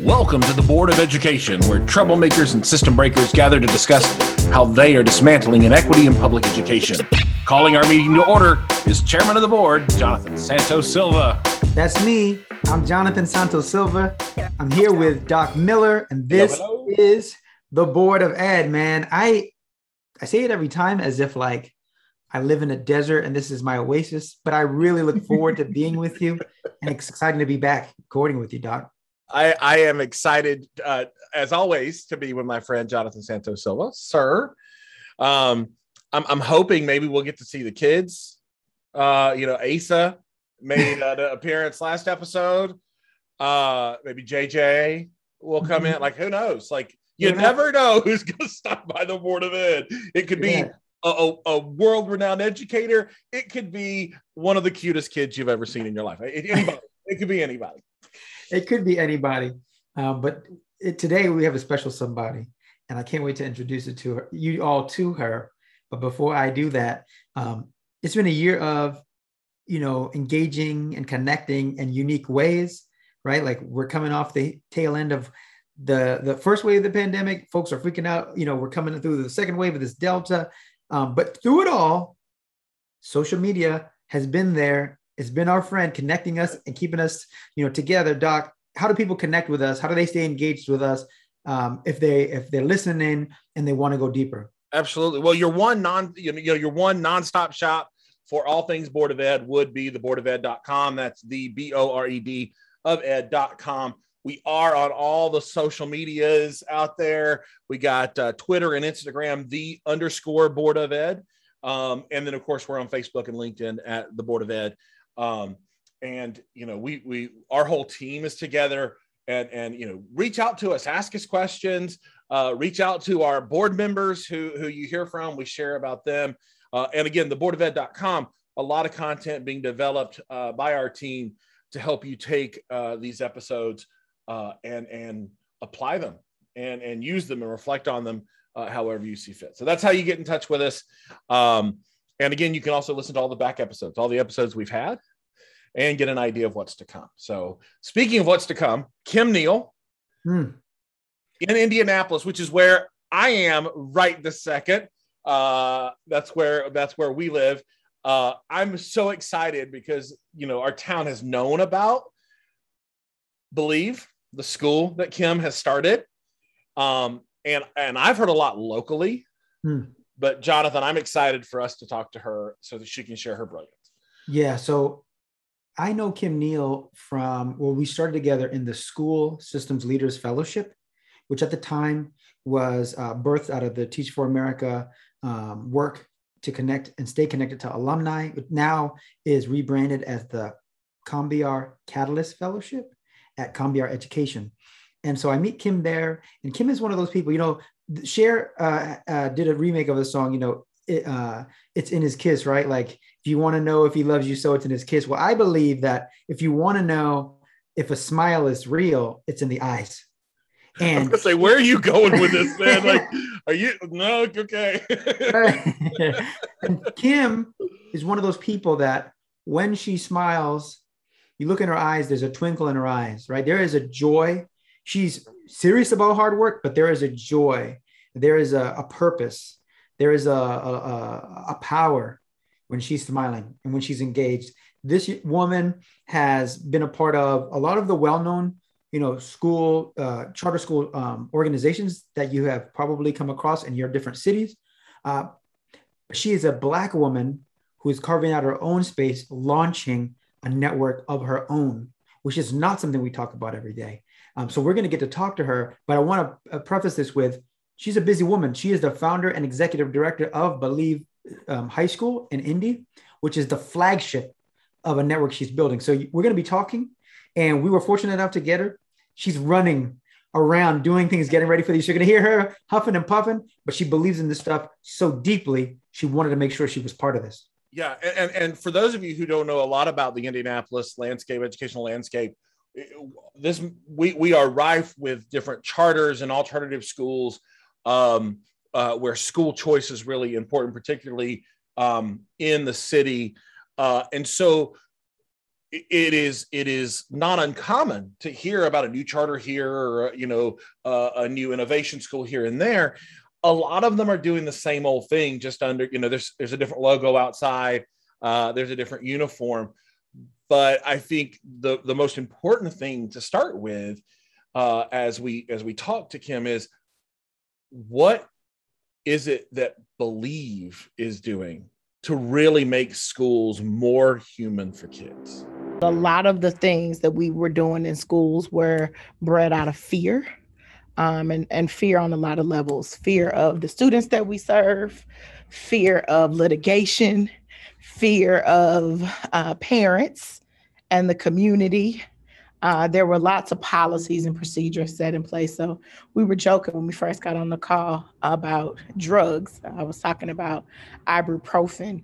Welcome to the Board of Education, where troublemakers and system breakers gather to discuss how they are dismantling inequity in public education. Calling our meeting to order is Chairman of the Board, Jonathan Santos Silva. That's me. I'm Jonathan Santos Silva. I'm here with Doc Miller, and this is the Board of Ed, man. I say it every time as if like I live in a desert and this is my oasis, but I really look forward to being with you, and it's exciting to be back recording with you, Doc. I am excited, as always, to be with my friend Jonathan Santos Silva, sir. I'm hoping maybe we'll get to see the kids. Asa made an appearance last episode. Maybe JJ will come in. Like, who knows? Like, you never know who's going to stop by the Board of Ed. It could be a world-renowned educator. It could be one of the cutest kids you've ever seen in your life. Anybody. It could be anybody. It could be anybody, but today we have a special somebody, and I can't wait to introduce it to her, you all to her. But before I do that, it's been a year of, engaging and connecting in unique ways, right? Like we're coming off the tail end of the first wave of the pandemic. Folks are freaking out. We're coming through the second wave of this Delta, but through it all, social media has been there. It's been our friend connecting us and keeping us, together. Doc, how do people connect with us? How do they stay engaged with us if they're listening and they want to go deeper? Absolutely. Well, your one nonstop shop for all things Board of Ed would be the boardofed.com. That's the BORED of ed.com. We are on all the social medias out there. We got Twitter and Instagram, _Board of Ed, and then of course we're on Facebook and LinkedIn at the Board of Ed. We our whole team is together, and reach out to us, ask us questions, reach out to our board members who you hear from. We share about them. And again, the boardofed.com, a lot of content being developed by our team to help you take these episodes and apply them and use them and reflect on them however you see fit. So that's how you get in touch with us. And again, you can also listen to all the back episodes, all the episodes we've had, and get an idea of what's to come. So speaking of what's to come, Kim Neal in Indianapolis, which is where I am right this second. That's where we live. I'm so excited because, our town has known about Believe, the school that Kim has started. And I've heard a lot locally. But Jonathan, I'm excited for us to talk to her so that she can share her brilliance. Yeah. So I know Kim Neal from we started together in the School Systems Leaders Fellowship, which at the time was birthed out of the Teach for America work to connect and stay connected to alumni. It now is rebranded as the Cambiar Catalyst Fellowship at Cambiar Education. And so I meet Kim there, and Kim is one of those people, Cher did a remake of the song, it's in his kiss, right? Like, if you want to know if he loves you, so it's in his kiss. Well, I believe that if you want to know if a smile is real, it's in the eyes. And I was gonna say, where are you going with this, man? Like, okay. And Kim is one of those people that when she smiles, you look in her eyes, there's a twinkle in her eyes, right? There is a joy. She's serious about hard work, but there is a joy. There is a purpose. There is a power when she's smiling and when she's engaged. This woman has been a part of a lot of the well-known, school, charter school organizations that you have probably come across in your different cities. She is a Black woman who is carving out her own space, launching a network of her own, which is not something we talk about every day. So we're going to get to talk to her, but I want to preface this with, she's a busy woman. She is the founder and executive director of Believe High School in Indy, which is the flagship of a network she's building. So we're going to be talking, and we were fortunate enough to get her. She's running around doing things, getting ready for these. You're going to hear her huffing and puffing, but she believes in this stuff so deeply, she wanted to make sure she was part of this. Yeah, and for those of you who don't know a lot about the Indianapolis educational landscape, we are rife with different charters and alternative schools where school choice is really important, particularly in the city. And so it is not uncommon to hear about a new charter here, or, you know, a new innovation school here and there. A lot of them are doing the same old thing, just under, you know, there's a different logo outside. There's a different uniform. But I think the most important thing to start with as we talk to Kim is, what is it that Believe is doing to really make schools more human for kids? A lot of the things that we were doing in schools were bred out of fear, and fear on a lot of levels. Fear of the students that we serve, fear of litigation, fear of parents and the community. There were lots of policies and procedures set in place. So we were joking when we first got on the call about drugs. I was talking about ibuprofen,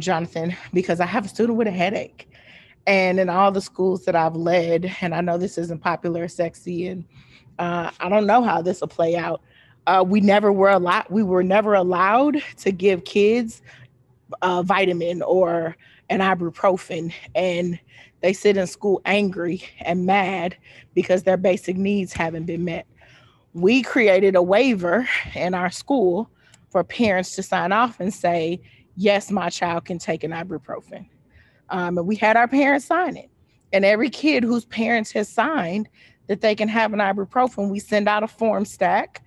Jonathan, because I have a student with a headache. And in all the schools that I've led, and I know this isn't popular or sexy, and I don't know how this will play out. We were never allowed to give kids vitamin or an ibuprofen, and they sit in school angry and mad because their basic needs haven't been met. We created a waiver in our school for parents to sign off and say, yes, my child can take an ibuprofen. And we had our parents sign it. And every kid whose parents has signed that they can have an ibuprofen, we send out a form stack,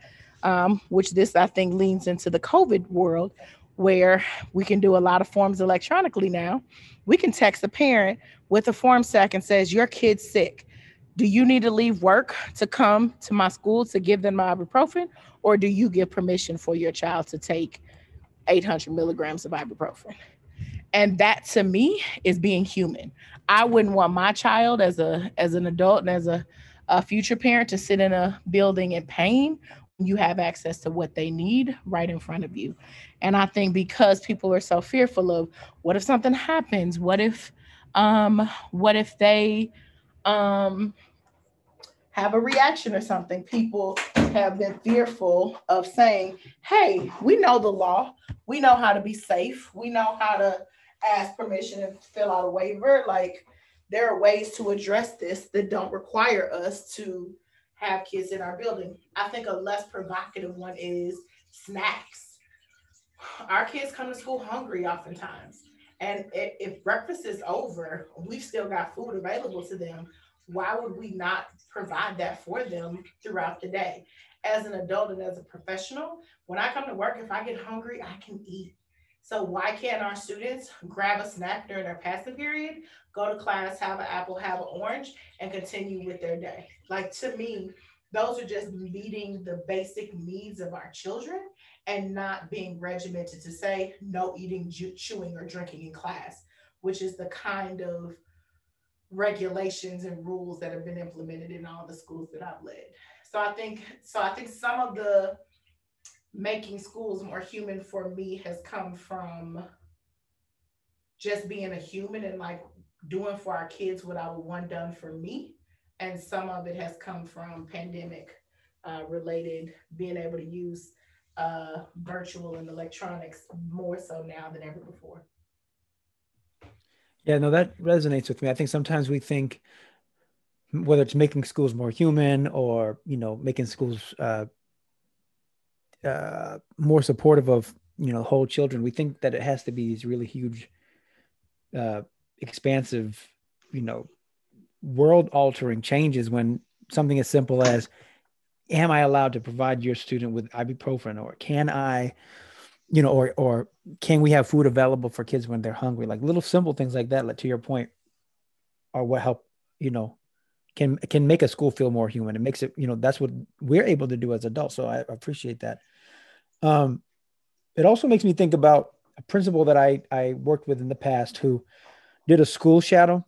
which this, I think, leans into the COVID world, where we can do a lot of forms electronically now. We can text a parent with a form stack and says, your kid's sick. Do you need to leave work to come to my school to give them my ibuprofen? Or do you give permission for your child to take 800 milligrams of ibuprofen? And that, to me, is being human. I wouldn't want my child as an adult and as a future parent to sit in a building in pain. You have access to what they need right in front of you. And I think because people are so fearful of, what if something happens? What if they have a reaction or something? People have been fearful of saying, hey, we know the law. We know how to be safe. We know how to ask permission and fill out a waiver. Like, there are ways to address this that don't require us to have kids in our building. I think a less provocative one is snacks. Our kids come to school hungry oftentimes. And if breakfast is over, we've still got food available to them. Why would we not provide that for them throughout the day? As an adult and as a professional, when I come to work, if I get hungry, I can eat. So why can't our students grab a snack during their passing period, go to class, have an apple, have an orange, and continue with their day? Like, to me, those are just meeting the basic needs of our children and not being regimented to say no eating, chewing, or drinking in class, which is the kind of regulations and rules that have been implemented in all the schools that I've led. So I think some of the making schools more human for me has come from just being a human and like doing for our kids what I would want done for me. And some of it has come from pandemic related, being able to use virtual and electronics more so now than ever before. Yeah, no, that resonates with me. I think sometimes we think, whether it's making schools more human or, you know, making schools more supportive of, you know, whole children, we think that it has to be these really huge, expansive, you know, world-altering changes, when something as simple as, am I allowed to provide your student with ibuprofen, or can I, you know, or can we have food available for kids when they're hungry? Like, little simple things like that, like, to your point, are what help, you know, can make a school feel more human. It makes it, you know, that's what we're able to do as adults. So I appreciate that. It also makes me think about a principal that I worked with in the past who did a school shadow,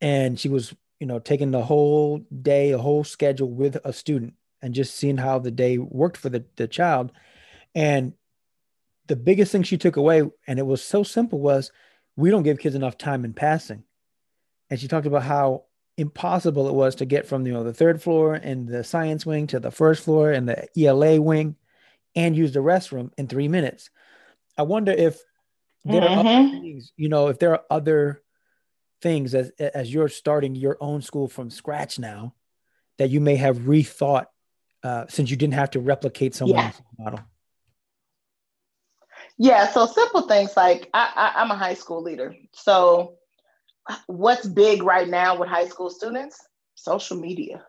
and she was, you know, taking the whole day, a whole schedule with a student and just seeing how the day worked for the child. And the biggest thing she took away, and it was so simple, was, we don't give kids enough time in passing. And she talked about how impossible it was to get from, you know, the third floor and the science wing to the first floor and the ELA wing and use the restroom in 3 minutes. I wonder if there are other things, you know, if there are other things as you're starting your own school from scratch now that you may have rethought since you didn't have to replicate someone else's model. Yeah. So simple things like I'm a high school leader. So what's big right now with high school students? Social media.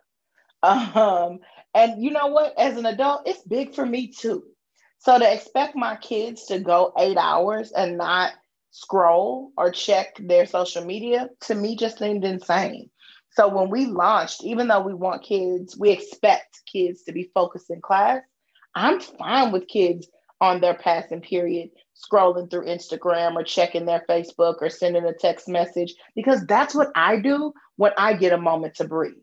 And you know what? As an adult, it's big for me too. So to expect my kids to go 8 hours and not scroll or check their social media, to me, just seemed insane. So when we launched, even though we want kids, we expect kids to be focused in class, I'm fine with kids on their passing period, scrolling through Instagram or checking their Facebook or sending a text message, because that's what I do when I get a moment to breathe.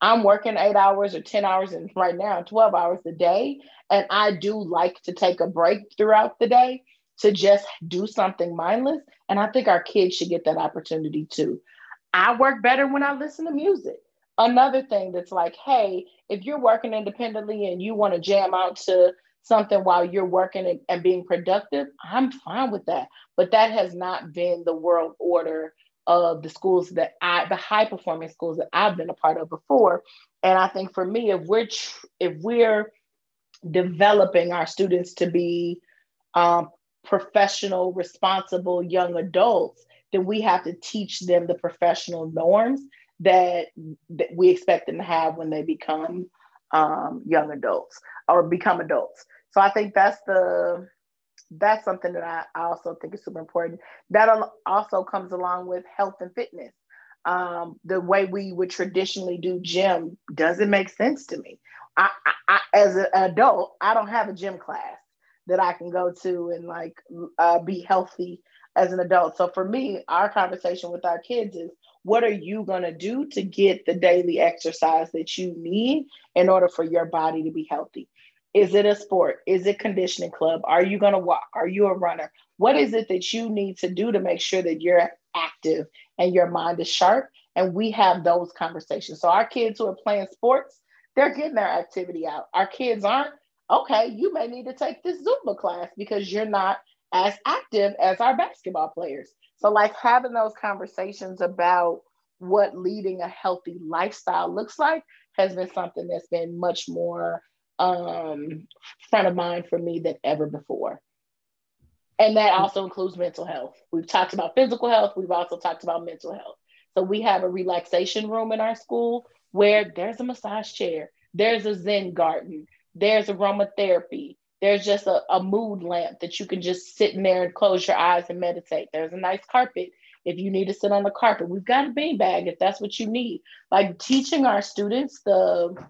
I'm working 8 hours or 10 hours and right now 12 hours a day. And I do like to take a break throughout the day to just do something mindless. And I think our kids should get that opportunity too. I work better when I listen to music. Another thing that's like, hey, if you're working independently and you want to jam out to something while you're working and being productive, I'm fine with that. But that has not been the world order of the schools that the high performing schools that I've been a part of before. And I think for me, if we're developing our students to be professional, responsible young adults, then we have to teach them the professional norms that we expect them to have when they become young adults or become adults. So I think that's something that I also think is super important. That also comes along with health and fitness. The way we would traditionally do gym doesn't make sense to me. I as an adult, I don't have a gym class that I can go to and like be healthy as an adult. So for me, our conversation with our kids is, what are you going to do to get the daily exercise that you need in order for your body to be healthy? Is it a sport? Is it conditioning club? Are you going to walk? Are you a runner? What is it that you need to do to make sure that you're active and your mind is sharp? And we have those conversations. So our kids who are playing sports, they're getting their activity out. Our kids aren't, okay, you may need to take this Zumba class because you're not as active as our basketball players. So like having those conversations about what leading a healthy lifestyle looks like has been something that's been much more front of mind for me than ever before. And that also includes mental health. We've talked about physical health. We've also talked about mental health. So we have a relaxation room in our school where there's a massage chair, there's a Zen garden, there's aromatherapy, there's just a mood lamp that you can just sit in there and close your eyes and meditate. There's a nice carpet. If you need to sit on the carpet, we've got a beanbag if that's what you need. Like teaching our students to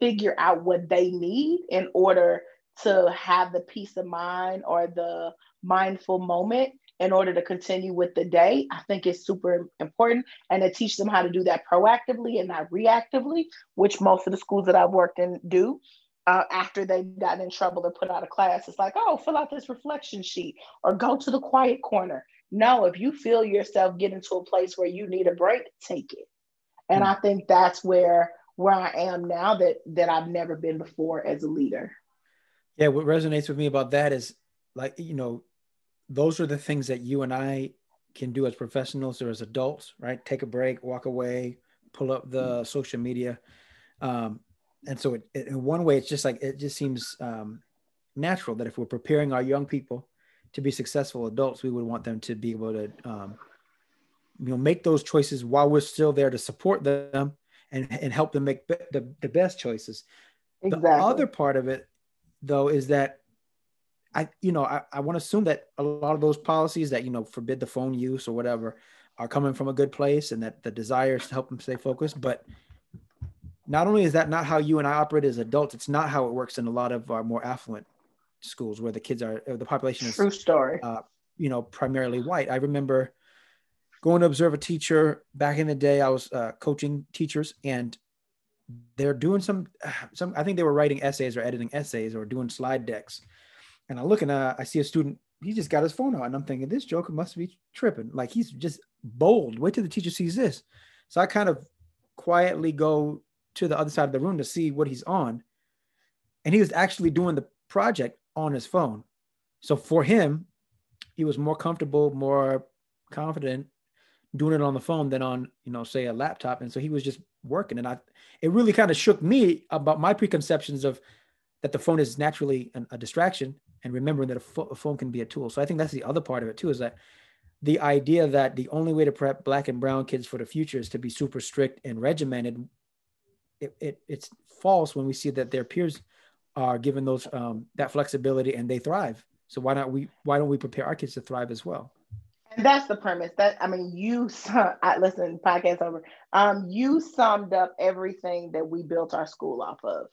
figure out what they need in order to have the peace of mind or the mindful moment in order to continue with the day, I think is super important. And to teach them how to do that proactively and not reactively, which most of the schools that I've worked in do. After they've gotten in trouble or put out of class, it's like, oh, fill out this reflection sheet or go to the quiet corner. No, if you feel yourself get into a place where you need a break, take it. And I think that's where I am now that I've never been before as a leader. Yeah, what resonates with me about that is like, you know, those are the things that you and I can do as professionals or as adults, right? Take a break, walk away, pull up the social media. And so it, in one way, it's just like, it just seems natural that if we're preparing our young people to be successful adults, we would want them to be able to, you know, make those choices while we're still there to support them and help them make the best choices. Exactly. The other part of it, though, is that I want to assume that a lot of those policies that, you know, forbid the phone use or whatever are coming from a good place and that the desire is to help them stay focused. But not only is that not how you and I operate as adults, it's not how it works in a lot of our more affluent schools where the kids are, the population is, true story, primarily white. I remember going to observe a teacher back in the day. I was coaching teachers, and they're doing some, I think they were writing essays or editing essays or doing slide decks. And I look and I see a student, he just got his phone out, and I'm thinking, this joker must be tripping. Like, he's just bold. Wait till the teacher sees this. So I kind of quietly go to the other side of the room to see what he's on. And he was actually doing the project on his phone. So for him, he was more comfortable, more confident doing it on the phone than on, you know, say a laptop. And so he was just working. And it really kind of shook me about my preconceptions of that the phone is naturally a distraction, and remembering that a phone can be a tool. So I think that's the other part of it too, is that the idea that the only way to prep Black and brown kids for the future is to be super strict and regimented. It's false when we see that their peers are given those that flexibility and they thrive. So why don't we prepare our kids to thrive as well? And that's the premise. Podcast over. You summed up everything that we built our school off of.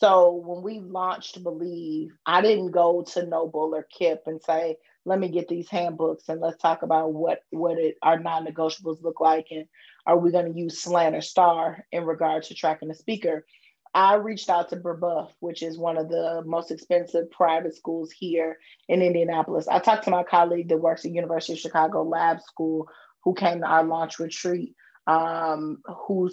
So when we launched Believe, I didn't go to Noble or Kipp and say, let me get these handbooks and let's talk about what our non-negotiables look like, and are we going to use slant or star in regard to tracking the speaker. I reached out to Brebeuf, which is one of the most expensive private schools here in Indianapolis. I talked to my colleague that works at University of Chicago Lab School, who came to our launch retreat, who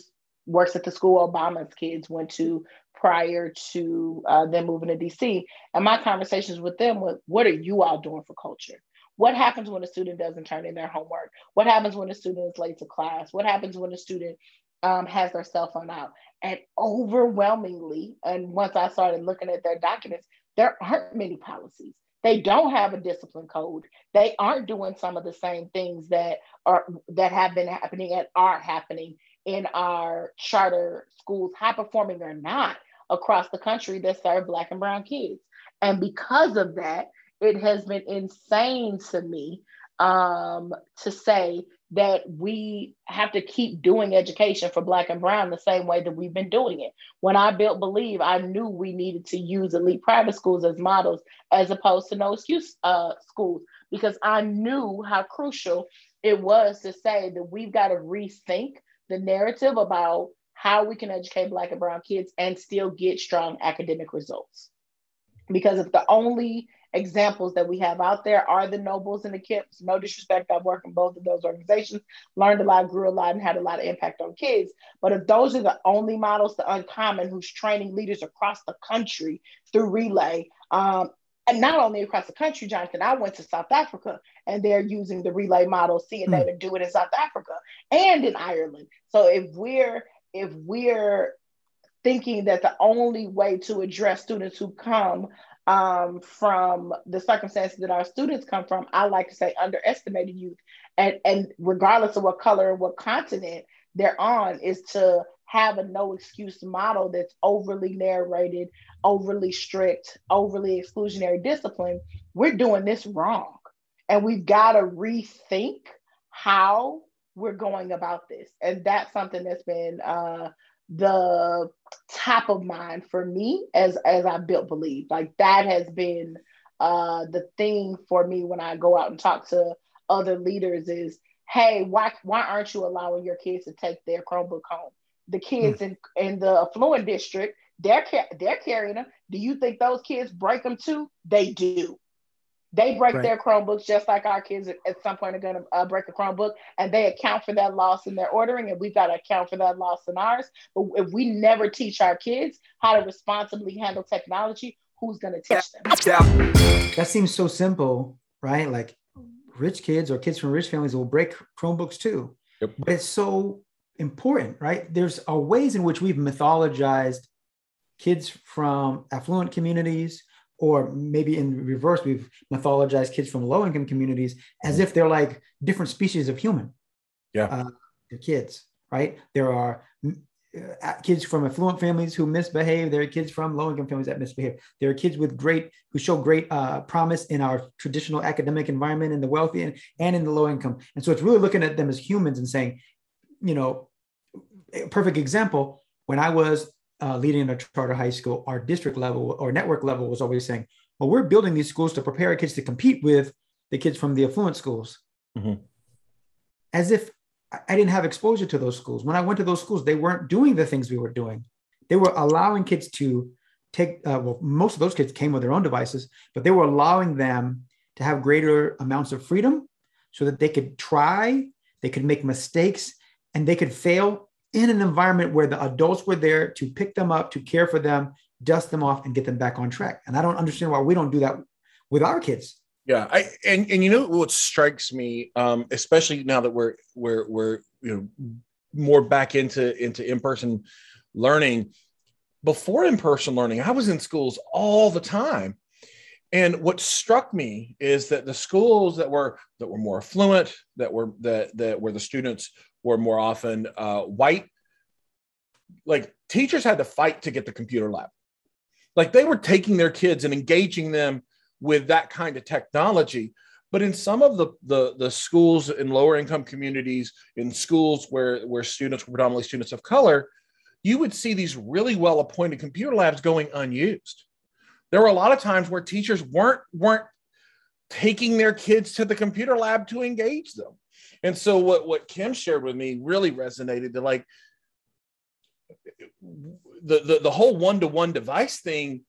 works at the school Obama's kids went to prior to them moving to DC. And my conversations with them were, what are you all doing for culture? What happens when a student doesn't turn in their homework? What happens when a student is late to class? What happens when a student has their cell phone out? And overwhelmingly, and once I started looking at their documents, there aren't many policies. They don't have a discipline code. They aren't doing some of the same things that have been happening and are happening in our charter schools, high performing or not, across the country that serve Black and brown kids. And because of that, it has been insane to me to say that we have to keep doing education for Black and brown the same way that we've been doing it. When I built Believe, I knew we needed to use elite private schools as models, as opposed to no excuse schools, because I knew how crucial it was to say that we've got to rethink the narrative about how we can educate Black and brown kids and still get strong academic results. Because if the only examples that we have out there are the Nobles and the Kipps, no disrespect, I've worked in both of those organizations, learned a lot, grew a lot, and had a lot of impact on kids. But if those are the only models, the Uncommon, who's training leaders across the country through Relay, and not only across the country, Jonathan, I went to South Africa and they're using the Relay model, seeing they would do it in South Africa and in Ireland. So if we're thinking that the only way to address students who come from the circumstances that our students come from, I like to say underestimated youth, and regardless of what color or what continent they're on, is to have a no excuse model that's overly narrated, overly strict, overly exclusionary discipline. We're doing this wrong. And we've got to rethink how we're going about this. And that's something that's been the top of mind for me as I built Believe. Like, that has been the thing for me when I go out and talk to other leaders is, hey, why aren't you allowing your kids to take their Chromebook home? The kids in the affluent district, they're carrying them. Do you think those kids break them too? They do. They break their Chromebooks just like our kids at some point are going to break a Chromebook, and they account for that loss in their ordering, and we've got to account for that loss in ours. But if we never teach our kids how to responsibly handle technology, who's going to teach them? That seems so simple, right? Like, rich kids or kids from rich families will break Chromebooks too. Yep. But it's so important, right? There's ways in which we've mythologized kids from affluent communities, or maybe in reverse, we've mythologized kids from low-income communities as if they're like different species of human. Yeah, they're kids, right? There are kids from affluent families who misbehave. There are kids from low-income families that misbehave. There are kids who show great promise in our traditional academic environment, in the wealthy and in the low income. And so it's really looking at them as humans and saying, you know, a perfect example, when I was leading a charter high school, our district level or network level was always saying, well, we're building these schools to prepare our kids to compete with the kids from the affluent schools. Mm-hmm. As if I didn't have exposure to those schools. When I went to those schools, they weren't doing the things we were doing. They were allowing kids to take, most of those kids came with their own devices, but they were allowing them to have greater amounts of freedom so that they could try, they could make mistakes, and they could fail in an environment where the adults were there to pick them up, to care for them, dust them off, and get them back on track. And I don't understand why we don't do that with our kids. Yeah, and you know what strikes me, especially now that we're more back into in-person learning. Before in-person learning, I was in schools all the time, and what struck me is that the schools that were more affluent, that where the students were more often white, like teachers had to fight to get the computer lab. Like they were taking their kids and engaging them with that kind of technology. But in some of the schools in lower income communities, in schools where students were predominantly students of color, you would see these really well-appointed computer labs going unused. There were a lot of times where teachers weren't taking their kids to the computer lab to engage them. And so what Kim shared with me really resonated. They're like, the whole one-to-one device thing.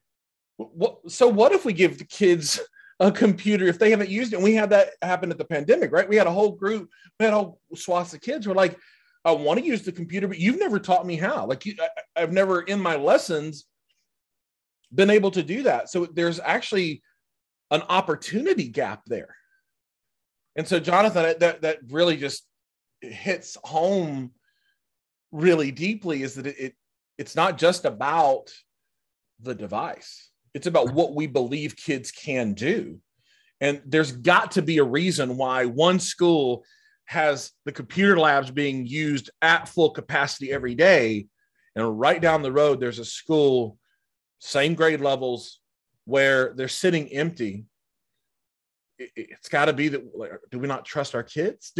So what if we give the kids a computer if they haven't used it? And we had that happen at the pandemic, right? We had a whole group, we had whole swaths of kids who were like, I want to use the computer, but you've never taught me how. Like I've never in my lessons been able to do that. So there's actually an opportunity gap there. And so Jonathan, that really just hits home really deeply, is that it's not just about the device. It's about what we believe kids can do. And there's got to be a reason why one school has the computer labs being used at full capacity every day, and right down the road there's a school, same grade levels, where they're sitting empty. It's got to be that, like, do we not trust our kids?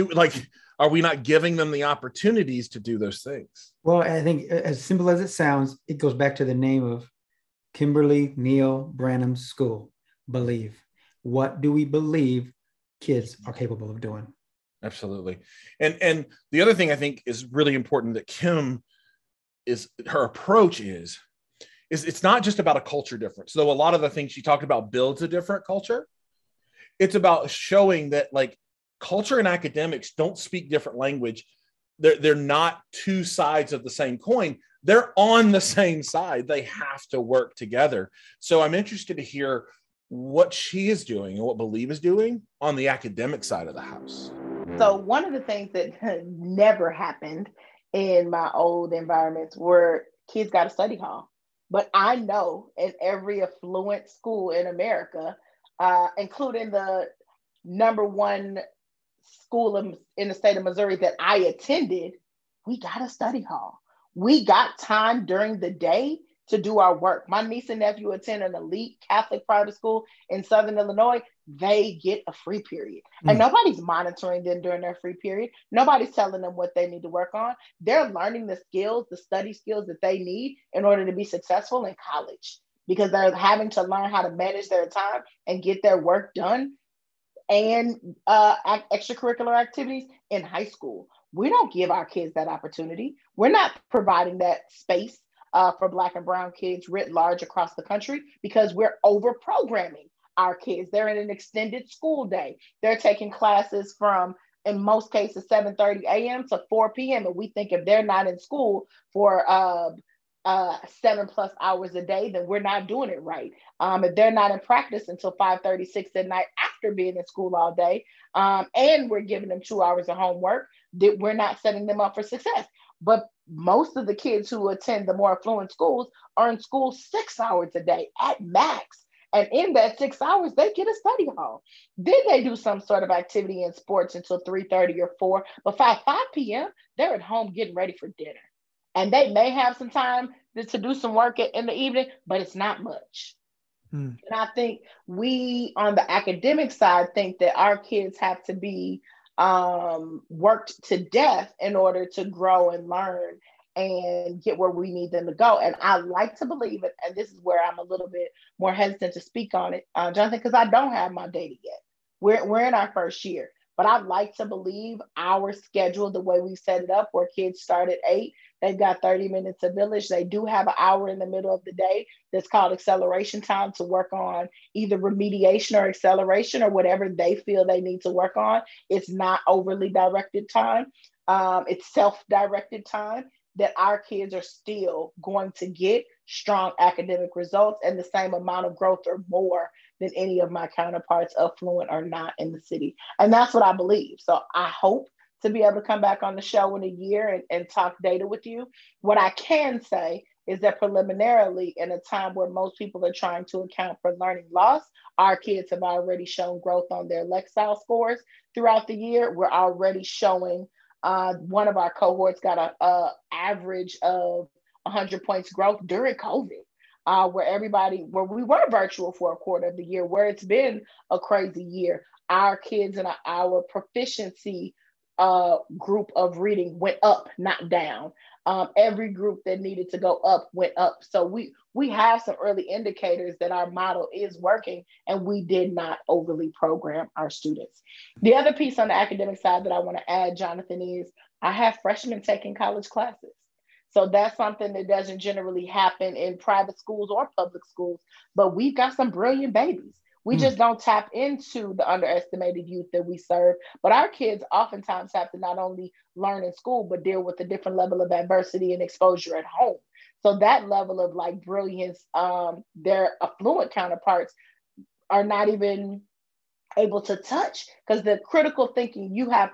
Are we not giving them the opportunities to do those things? Well, I think, as simple as it sounds, it goes back to the name of Kimberly Neal Branham's school, Believe. What do we believe kids are capable of doing? Absolutely. And the other thing I think is really important that Kim is, her approach is it's not just about a culture difference. Though a lot of the things she talked about builds a different culture. It's about showing that, like, culture and academics don't speak different language. They're not two sides of the same coin. They're on the same side. They have to work together. So I'm interested to hear what she is doing and what Believe is doing on the academic side of the house. So one of the things that never happened in my old environments were kids got a study hall. But I know in every affluent school in America, including the number one school in the state of Missouri that I attended, we got a study hall. We got time during the day to do our work. My niece and nephew attend an elite Catholic private school in Southern Illinois. They get a free period. And nobody's monitoring them during their free period. Nobody's telling them what they need to work on. They're learning the skills, the study skills that they need in order to be successful in college, because they're having to learn how to manage their time and get their work done, and extracurricular activities in high school. We don't give our kids that opportunity. We're not providing that space for Black and Brown kids writ large across the country, because we're over-programming our kids. They're in an extended school day. They're taking classes from, in most cases, 7:30 a.m. to 4 p.m. And we think if they're not in school for 7+ hours a day, then we're not doing it right. If they're not in practice until 5:30, 6 at night after being in school all day, and we're giving them 2 hours of homework, that we're not setting them up for success. But most of the kids who attend the more affluent schools are in school 6 hours a day at max. And in that 6 hours, they get a study hall. Then they do some sort of activity in sports until 3:30 or 4. But by 5 p.m., they're at home getting ready for dinner. And they may have some time to do some work in the evening, but it's not much. And I think we, on the academic side, think that our kids have to be worked to death in order to grow and learn and get where we need them to go. And I like to believe it, and this is where I'm a little bit more hesitant to speak on it, Jonathan, because I don't have my data yet. We're in our first year, but I'd like to believe our schedule, the way we set it up, where kids start at 8, they've got 30 minutes of village. They do have an hour in the middle of the day that's called acceleration time to work on either remediation or acceleration or whatever they feel they need to work on. It's not overly directed time. It's self-directed time that our kids are still going to get strong academic results and the same amount of growth or more than any of my counterparts, affluent or not, in the city. And that's what I believe. So I hope to be able to come back on the show in a year and talk data with you. What I can say is that preliminarily, in a time where most people are trying to account for learning loss, our kids have already shown growth on their Lexile scores throughout the year. We're already showing, one of our cohorts got an average of 100 points growth during COVID, where we were virtual for a quarter of the year, where it's been a crazy year. Our kids and our proficiency group of reading went up, not down. Every group that needed to go up went up. So we have some early indicators that our model is working, and we did not overly program our students. The other piece on the academic side that I want to add, Jonathan, is I have freshmen taking college classes. So that's something that doesn't generally happen in private schools or public schools, but we've got some brilliant babies. We just don't tap into the underestimated youth that we serve, but our kids oftentimes have to not only learn in school, but deal with a different level of adversity and exposure at home. So that level of like brilliance, their affluent counterparts are not even able to touch, because the critical thinking you have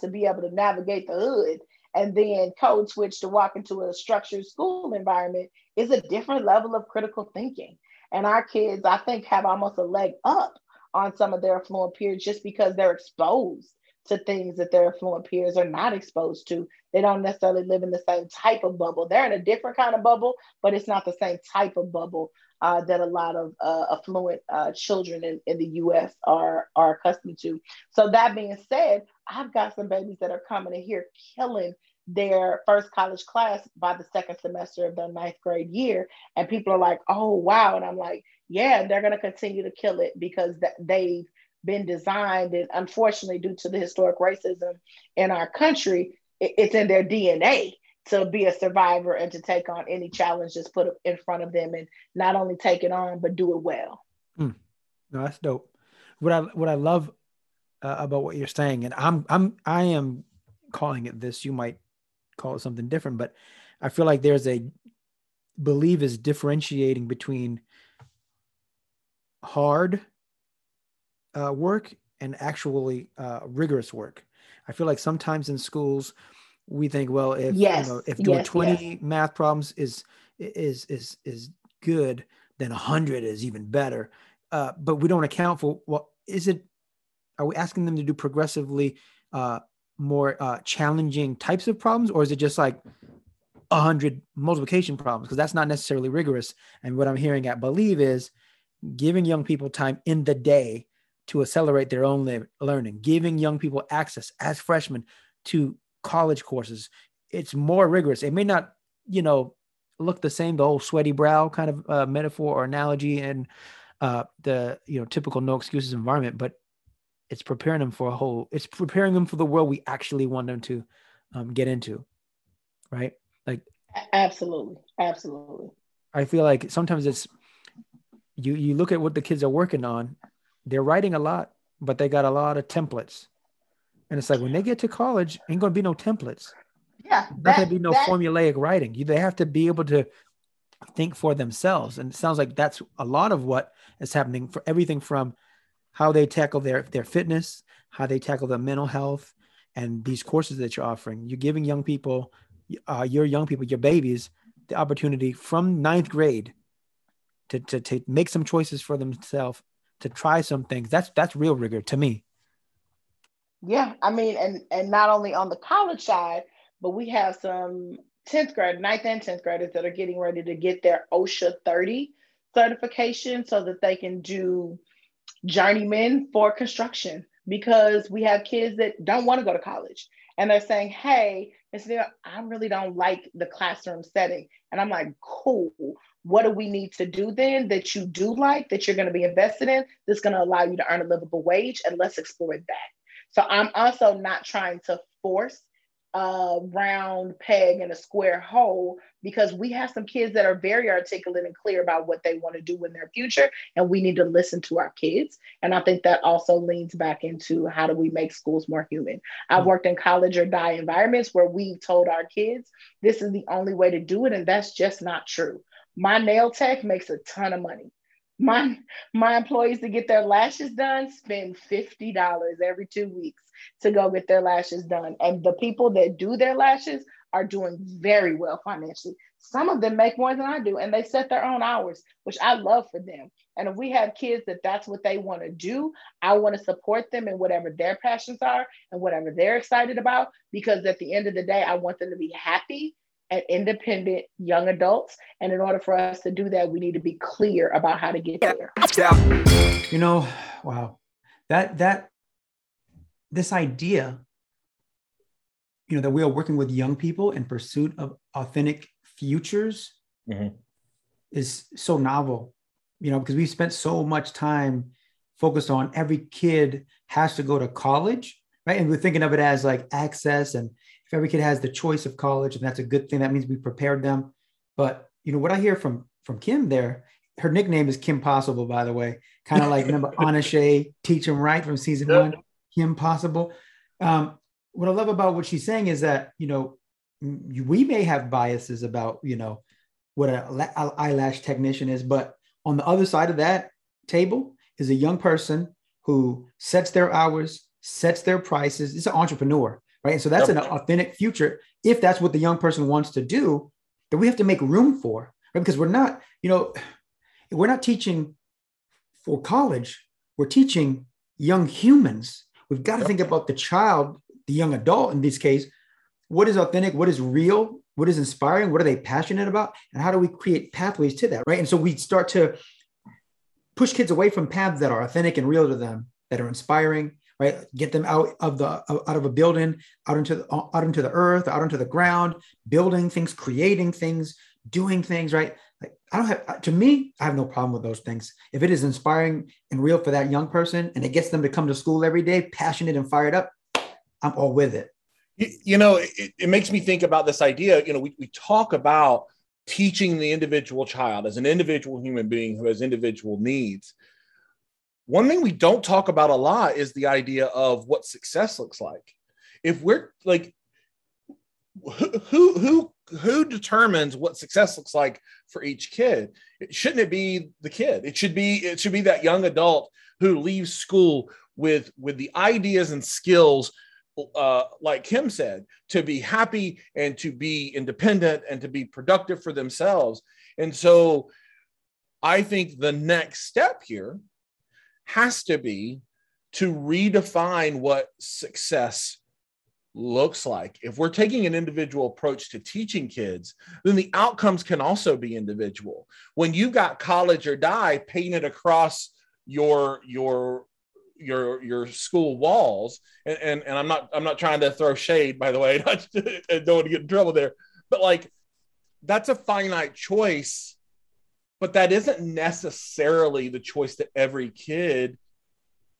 to be able to navigate the hood and then code switch to walk into a structured school environment is a different level of critical thinking. And our kids, I think, have almost a leg up on some of their affluent peers just because they're exposed to things that their affluent peers are not exposed to. They don't necessarily live in the same type of bubble. They're in a different kind of bubble, but it's not the same type of bubble that a lot of affluent children in the U.S. are accustomed to. So that being said, I've got some babies that are coming in here killing their first college class by the second semester of their 9th grade year. And people are like, oh, wow. And I'm like, yeah, they're going to continue to kill it because they've been designed. And unfortunately, due to the historic racism in our country, it's in their DNA to be a survivor and to take on any challenge that's put in front of them, and not only take it on, but do it well. No, that's dope. What I love about what you're saying, and I am calling it this, you might call it something different, but I feel like there's a Believe is differentiating between hard work and actually rigorous work. I feel like sometimes in schools we think, well, if if doing 20 math problems is good, then 100 is even better. But we don't account for, well, are we asking them to do progressively more challenging types of problems, or is it just like 100 multiplication problems? Because that's not necessarily rigorous. And what I'm hearing at Believe is giving young people time in the day to accelerate their own learning, giving young people access as freshmen to college courses. It's more rigorous. It may not, look the same, the old sweaty brow kind of metaphor or analogy, and the typical no excuses environment, but it's preparing them for it's preparing them for the world we actually want them to get into, right? Like, absolutely. I feel like sometimes it's, you look at what the kids are working on, they're writing a lot, but they got a lot of templates. And it's like, when they get to college, ain't gonna be no templates. Yeah. There's gonna be no formulaic writing. They have to be able to think for themselves. And it sounds like that's a lot of what is happening for everything from how they tackle their fitness, how they tackle their mental health, and these courses that you're offering. You're giving young people, your babies, the opportunity from 9th grade to make some choices for themselves, to try some things. That's real rigor to me. Yeah, I mean, and not only on the college side, but we have some 10th grade, 9th and 10th graders that are getting ready to get their OSHA 30 certification so that they can do journeymen for construction, because we have kids that don't want to go to college and they're saying, hey, Ms. Neal, I really don't like the classroom setting. And I'm like, cool, what do we need to do then that you do like, that you're going to be invested in, that's going to allow you to earn a livable wage? And let's explore that. So I'm also not trying to force a round peg in a square hole, because we have some kids that are very articulate and clear about what they want to do in their future, and we need to listen to our kids. And I think that also leans back into, how do we make schools more human? I've worked in college or die environments where we told our kids, this is the only way to do it, and that's just not true. My nail tech makes a ton of money. My employees to get their lashes done spend $50 every 2 weeks to go get their lashes done. And the people that do their lashes are doing very well financially. Some of them make more than I do, and they set their own hours, which I love for them. And if we have kids that that's what they want to do, I want to support them in whatever their passions are and whatever they're excited about, because at the end of the day, I want them to be happy and independent young adults. And in order for us to do that, we need to be clear about how to get there. You know, wow, this idea, you know, that we are working with young people in pursuit of authentic futures is so novel, you know, because we've spent so much time focused on every kid has to go to college, right? And we're thinking of it as like access, and if every kid has the choice of college, and that's a good thing, that means we prepared them. But, you know, what I hear from Kim there, her nickname is Kim Possible, by the way, kind of like, remember, Anashe, Teach 'Em Right from season one, Kim Possible. What I love about what she's saying is that, you know, we may have biases about, you know, what an eyelash technician is, but on the other side of that table is a young person who sets their hours, sets their prices. It's an entrepreneur. Right. And so that's an authentic future. If that's what the young person wants to do, then we have to make room for, right? Because we're not, you know, we're not teaching for college. We're teaching young humans. We've got to think about the child, the young adult in this case. What is authentic? What is real? What is inspiring? What are they passionate about? And how do we create pathways to that? Right. And so we start to push kids away from paths that are authentic and real to them, that are inspiring. Right, get them out of a building, out into the earth, out into the ground, building things, creating things, doing things. Right, like I have no problem with those things. If it is inspiring and real for that young person, and it gets them to come to school every day, passionate and fired up, I'm all with it. You know, it makes me think about this idea. You know, we talk about teaching the individual child as an individual human being who has individual needs. One thing we don't talk about a lot is the idea of what success looks like. If we're like, who determines what success looks like for each kid? Shouldn't it be the kid? It should be that young adult who leaves school with the ideas and skills, like Kim said, to be happy and to be independent and to be productive for themselves. And so I think the next step here has to be to redefine what success looks like. If we're taking an individual approach to teaching kids, then the outcomes can also be individual. When you've got college or die painted across your school walls, and I'm not trying to throw shade, by the way, I don't want to get in trouble there, but like, that's a finite choice. But that isn't necessarily the choice that every kid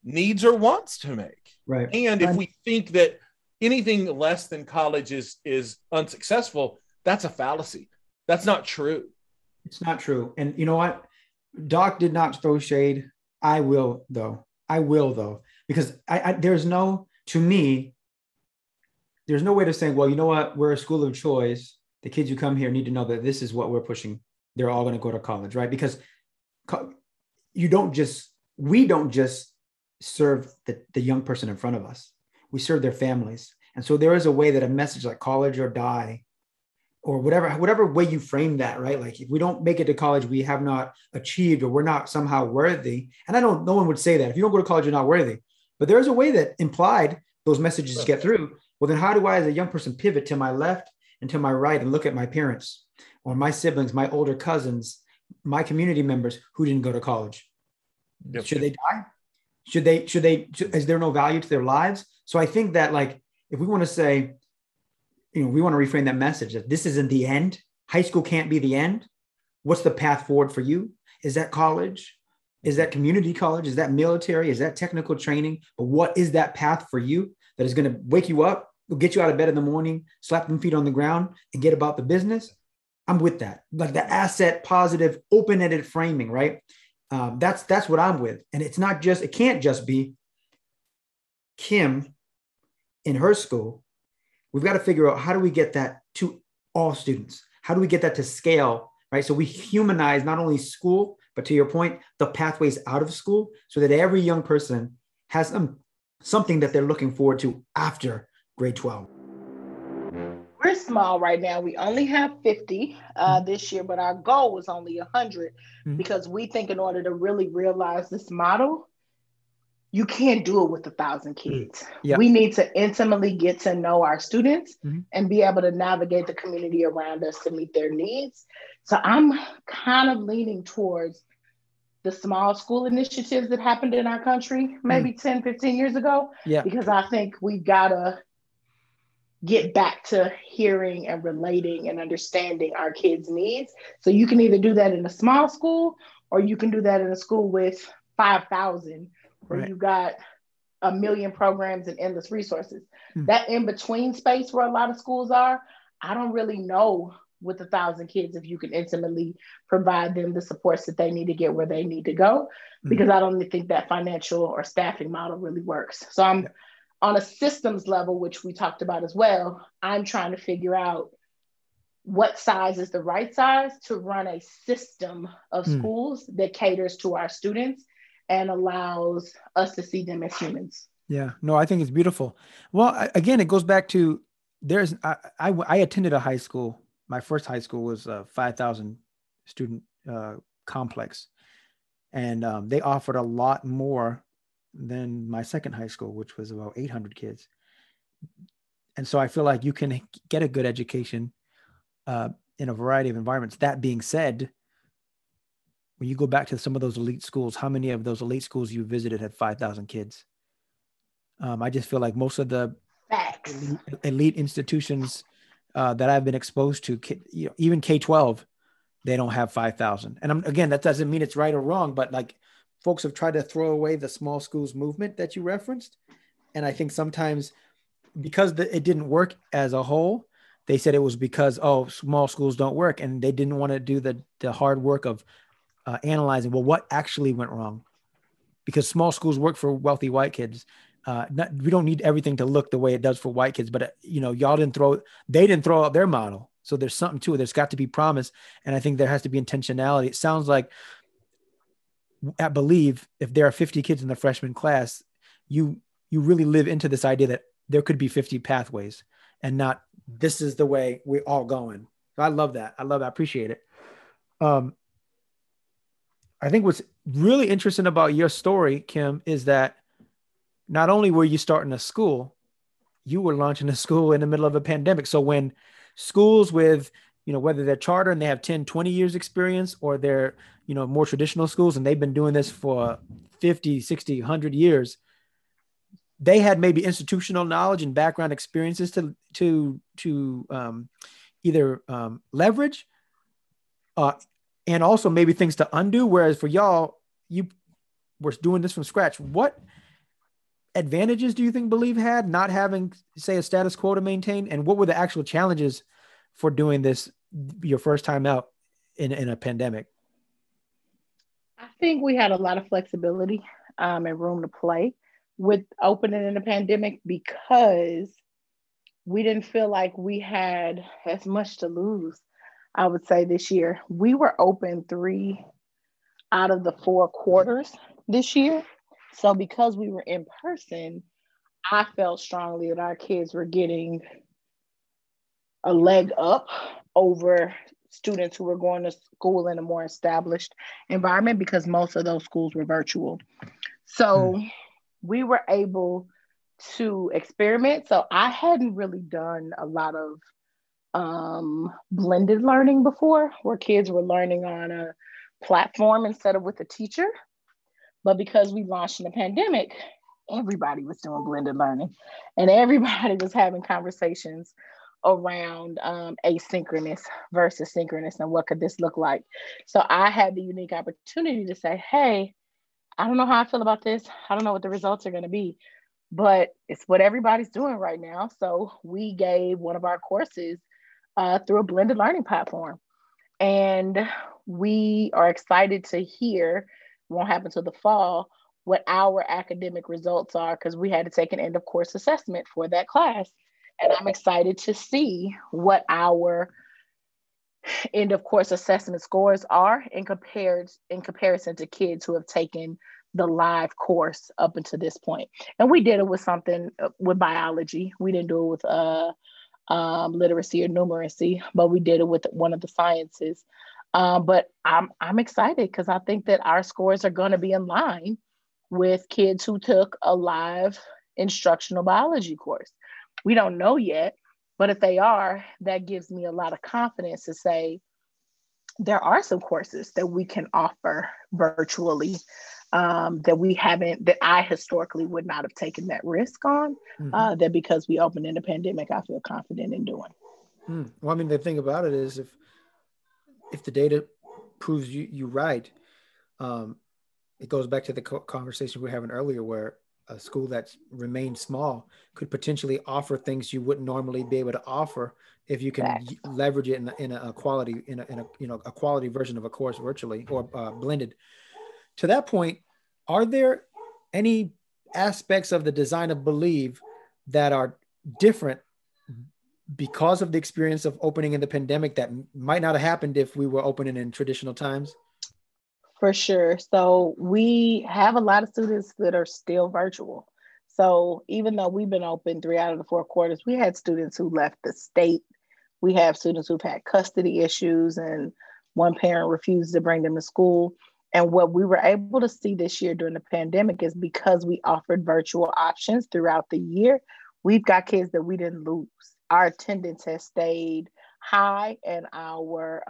needs or wants to make. Right. And if we think that anything less than college is unsuccessful, that's a fallacy. That's not true. It's not true. And you know what? Doc did not throw shade. I will though, because there's no way to say, well, you know what? We're a school of choice. The kids who come here need to know that this is what we're pushing. They're all going to go to college, right? Because we don't just serve the young person in front of us. We serve their families. And so there is a way that a message like college or die, or whatever way you frame that, right? Like, if we don't make it to college, we have not achieved, or we're not somehow worthy. And no one would say that. If you don't go to college, you're not worthy. But there is a way that implied those messages get through. Well, then how do I, as a young person, pivot to my left and to my right and look at my parents, or my siblings, my older cousins, my community members who didn't go to college? Yep. Should they die? Should they, is there no value to their lives? So I think that, like, if we want to say, you know, we want to reframe that message that this isn't the end. High school can't be the end. What's the path forward for you? Is that college? Is that community college? Is that military? Is that technical training? But what is that path for you that is going to wake you up, get you out of bed in the morning, slap them feet on the ground, and get about the business? I'm with that, like the asset positive, open-ended framing, right? That's what I'm with. And it can't just be Kim in her school. We've got to figure out, how do we get that to all students? How do we get that to scale, right? So we humanize not only school, But to your point, the pathways out of school so that every young person has something that they're looking forward to after grade 12. We're small right now. We only have 50 this year, but our goal was only 100 because we think in order to really realize this model, you can't do it with 1,000 kids. Yep. We need to intimately get to know our students and be able to navigate the community around us to meet their needs. So I'm kind of leaning towards the small school initiatives that happened in our country maybe 10, 15 years ago, because I think we gotta get back to hearing and relating and understanding our kids' needs. So you can either do that in a small school or you can do that in a school with 5,000 where you got 1 million programs and endless resources. That in-between space where a lot of schools are, I don't really know with 1,000 kids if you can intimately provide them the supports that they need to get where they need to go, because I don't think that financial or staffing model really works. So I'm on a systems level, which we talked about as well, I'm trying to figure out what size is the right size to run a system of schools that caters to our students and allows us to see them as humans. Yeah, no, I think it's beautiful. Well, again, it goes back to there's, I attended a high school. My first high school was a 5,000 student complex. And they offered a lot more than my second high school, which was about 800 kids. And so I feel like you can get a good education in a variety of environments. That being said, when you go back to some of those elite schools, how many of those elite schools you visited had 5,000 kids? I just feel like most of the elite institutions that I've been exposed to, even K-12, they don't have 5,000. And again, that doesn't mean it's right or wrong, but like folks have tried to throw away the small schools movement that you referenced. And I think sometimes because it didn't work as a whole, they said it was because, small schools don't work. And they didn't want to do the hard work of analyzing, what actually went wrong? Because small schools work for wealthy white kids. We don't need everything to look the way it does for white kids, but they didn't throw out their model. So there's something to it. There's got to be promise. And I think there has to be intentionality. It sounds like at Believe, if there are 50 kids in the freshman class, you really live into this idea that there could be 50 pathways and not, this is the way we're all going. So I love that. I appreciate it. I think what's really interesting about your story, Kim, is that not only were you starting a school, you were launching a school in the middle of a pandemic. So when schools with, whether they're charter and they have 10, 20 years experience, or they're, more traditional schools and they've been doing this for 50, 60, 100 years, they had maybe institutional knowledge and background experiences to either leverage and also maybe things to undo. Whereas for y'all, you were doing this from scratch. What advantages do you think Believe had not having, say, a status quo to maintain? And what were the actual challenges for doing this your first time out in a pandemic? I think we had a lot of flexibility and room to play with opening in the pandemic because we didn't feel like we had as much to lose. I would say this year, we were open 3 out of the 4 quarters this year. So because we were in person, I felt strongly that our kids were getting a leg up over students who were going to school in a more established environment because most of those schools were virtual. So we were able to experiment. So I hadn't really done a lot of blended learning before, where kids were learning on a platform instead of with a teacher. But because we launched in the pandemic, everybody was doing blended learning and everybody was having conversations around asynchronous versus synchronous and what could this look like. So I had the unique opportunity to say, hey, I don't know how I feel about this. I don't know what the results are going to be, but it's what everybody's doing right now. So we gave one of our courses through a blended learning platform. And we are excited to hear, won't happen till the fall, what our academic results are, because we had to take an end of course assessment for that class. And I'm excited to see what our end of course assessment scores are in comparison to kids who have taken the live course up until this point. And we did it with something with biology. We didn't do it with literacy or numeracy, but we did it with one of the sciences. But I'm excited because I think that our scores are going to be in line with kids who took a live instructional biology course. We don't know yet, but if they are, that gives me a lot of confidence to say there are some courses that we can offer virtually that I historically would not have taken that risk on, that because we opened in the pandemic, I feel confident in doing. Mm. Well, I mean, the thing about it is if the data proves you right, it goes back to the conversation we were having earlier, where a school that's remained small could potentially offer things you wouldn't normally be able to offer if you can leverage it in a quality version of a course virtually or blended. To that point, are there any aspects of the design of Believe that are different because of the experience of opening in the pandemic that might not have happened if we were opening in traditional times? For sure. So we have a lot of students that are still virtual. So even though we've been open 3 out of the 4 quarters, we had students who left the state. We have students who've had custody issues and one parent refused to bring them to school. And what we were able to see this year during the pandemic is because we offered virtual options throughout the year, we've got kids that we didn't lose. Our attendance has stayed high and our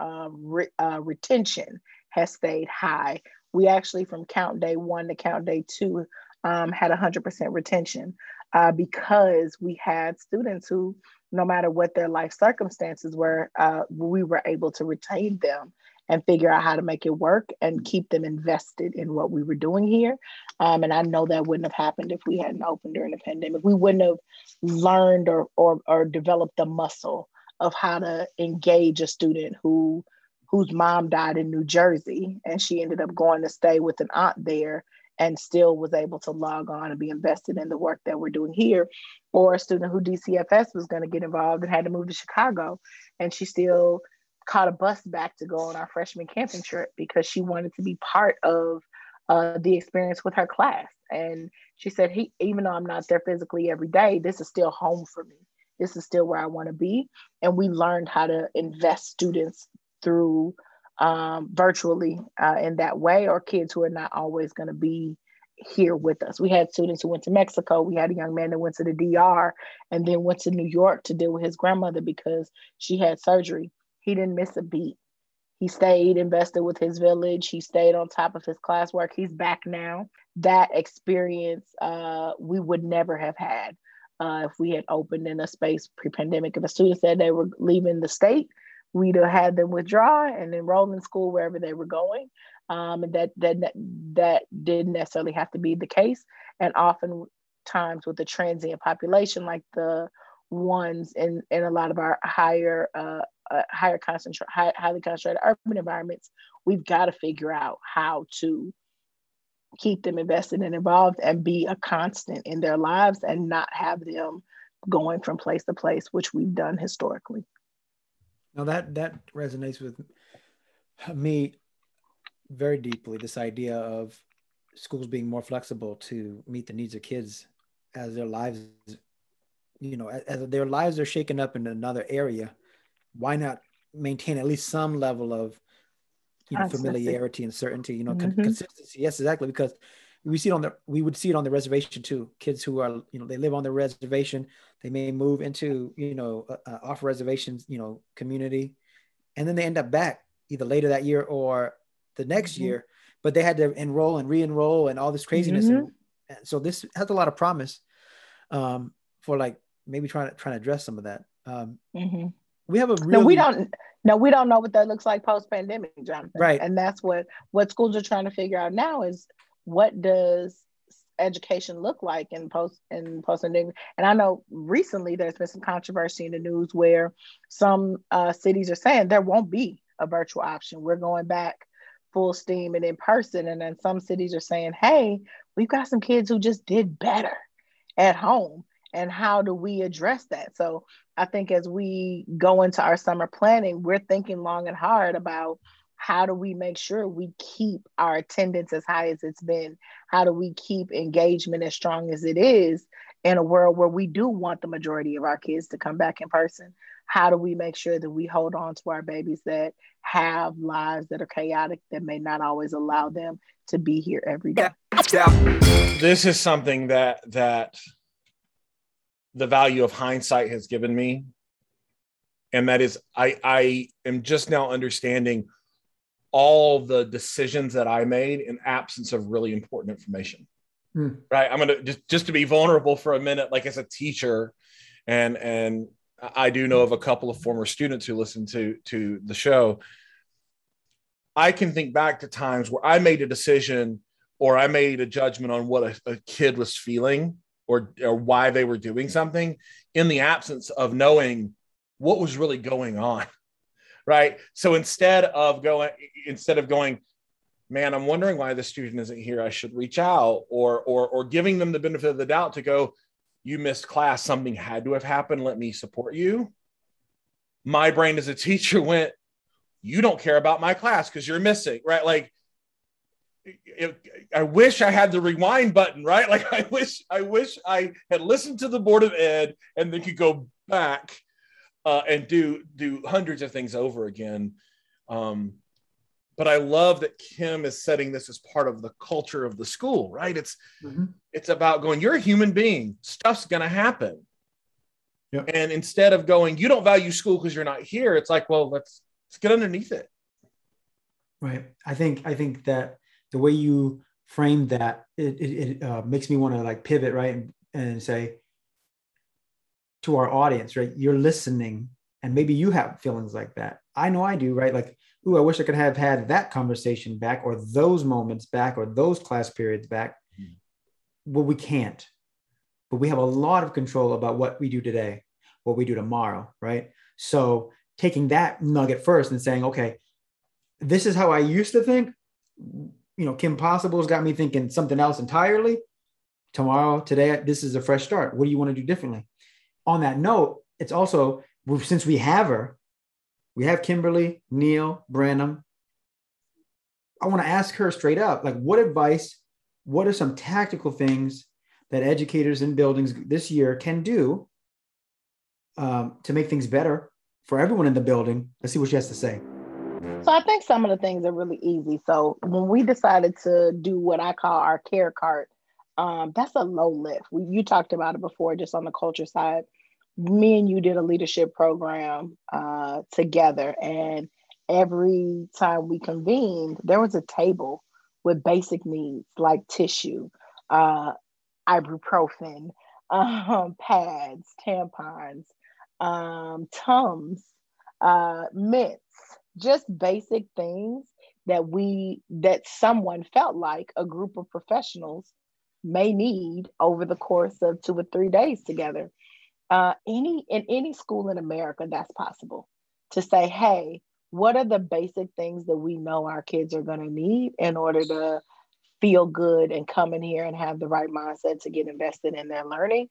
retention has stayed high. We actually, from count day 1 to count day 2, had 100% retention because we had students who, no matter what their life circumstances were, we were able to retain them and figure out how to make it work and keep them invested in what we were doing here. And I know that wouldn't have happened if we hadn't opened during the pandemic. We wouldn't have learned or developed the muscle of how to engage a student whose mom died in New Jersey, and she ended up going to stay with an aunt there and still was able to log on and be invested in the work that we're doing here. Or a student who DCFS was going to get involved and had to move to Chicago, and she still caught a bus back to go on our freshman camping trip because she wanted to be part of the experience with her class. And she said, even though I'm not there physically every day, this is still home for me. This is still where I want to be. And we learned how to invest students through virtually in that way, or kids who are not always going to be here with us. We had students who went to Mexico. We had a young man that went to the DR and then went to New York to deal with his grandmother because she had surgery. He didn't miss a beat. He stayed invested with his village. He stayed on top of his classwork. He's back now. That experience we would never have had if we had opened in a space pre-pandemic. If a student said they were leaving the state, we'd have had them withdraw and enroll in school wherever they were going. And that didn't necessarily have to be the case. And oftentimes with a transient population like the ones in a lot of our highly concentrated urban environments, we've got to figure out how to keep them invested and involved and be a constant in their lives and not have them going from place to place, which we've done historically. Now that resonates with me very deeply, this idea of schools being more flexible to meet the needs of kids as their lives, as their lives are shaken up in another area. Why not maintain at least some level of, familiarity and certainty, consistency? Yes, exactly. Because we would see it on the reservation too. Kids who are, they live on the reservation, they may move into, off reservations, community, and then they end up back either later that year or the next year, but they had to enroll and re-enroll and all this craziness. And so this has a lot of promise for maybe trying to address some of that. We have we don't know what that looks like post-pandemic, Jonathan. Right. And that's what schools are trying to figure out now is what does education look like in post-pandemic. And I know recently there's been some controversy in the news where some cities are saying there won't be a virtual option. We're going back full steam and in person. And then some cities are saying, hey, we've got some kids who just did better at home. and how do we address that? So I think as we go into our summer planning, we're thinking long and hard about how do we make sure we keep our attendance as high as it's been? How do we keep engagement as strong as it is in a world where we do want the majority of our kids to come back in person? How do we make sure that we hold on to our babies that have lives that are chaotic, that may not always allow them to be here every day? This is something that the value of hindsight has given me. And that is, I am just now understanding all the decisions that I made in absence of really important information, right? I'm going to just to be vulnerable for a minute, like as a teacher, and I do know of a couple of former students who listen to the show. I can think back to times where I made a decision or I made a judgment on what a kid was feeling or why they were doing something in the absence of knowing what was really going on. Right. So instead of going, man, I'm wondering why the student isn't here, I should reach out, or giving them the benefit of the doubt to go, you missed class, something had to have happened, let me support you. My brain as a teacher went, you don't care about my class because you're missing, right? Like, I wish I had the rewind button, right? Like, I wish I had listened to the Board of Ed and then could go back and do hundreds of things over again. But I love that Kim is setting this as part of the culture of the school, right? It's about going, you're a human being, stuff's going to happen. Yep. And instead of going, you don't value school because you're not here, it's like, well, let's get underneath it. Right. I think that the way you frame that, it makes me want to like pivot, right? And say, to our audience, right? You're listening, and maybe you have feelings like that. I know I do, right? Like, ooh, I wish I could have had that conversation back, or those moments back, or those class periods back. Well, we can't, but we have a lot of control about what we do today, what we do tomorrow, right? So taking that nugget first and saying, okay, this is how I used to think. You know, Kim Possible's got me thinking something else entirely. Tomorrow, today, this is a fresh start. What do you want to do differently? On that note, it's also, since we have her, we have Kimberly Neal Branham, I want to ask her straight up, like, what advice, what are some tactical things that educators in buildings this year can do to make things better for everyone in the building? Let's see what she has to say. So I think some of the things are really easy. So when we decided to do what I call our care cart, that's a low lift. You talked about it before, just on the culture side. Me and you did a leadership program together. And every time we convened, there was a table with basic needs like tissue, ibuprofen, pads, tampons, Tums, mints, just basic things that someone felt like a group of professionals may need over the course of 2 or 3 days together. In any school in America, that's possible to say, hey, what are the basic things that we know our kids are going to need in order to feel good and come in here and have the right mindset to get invested in their learning?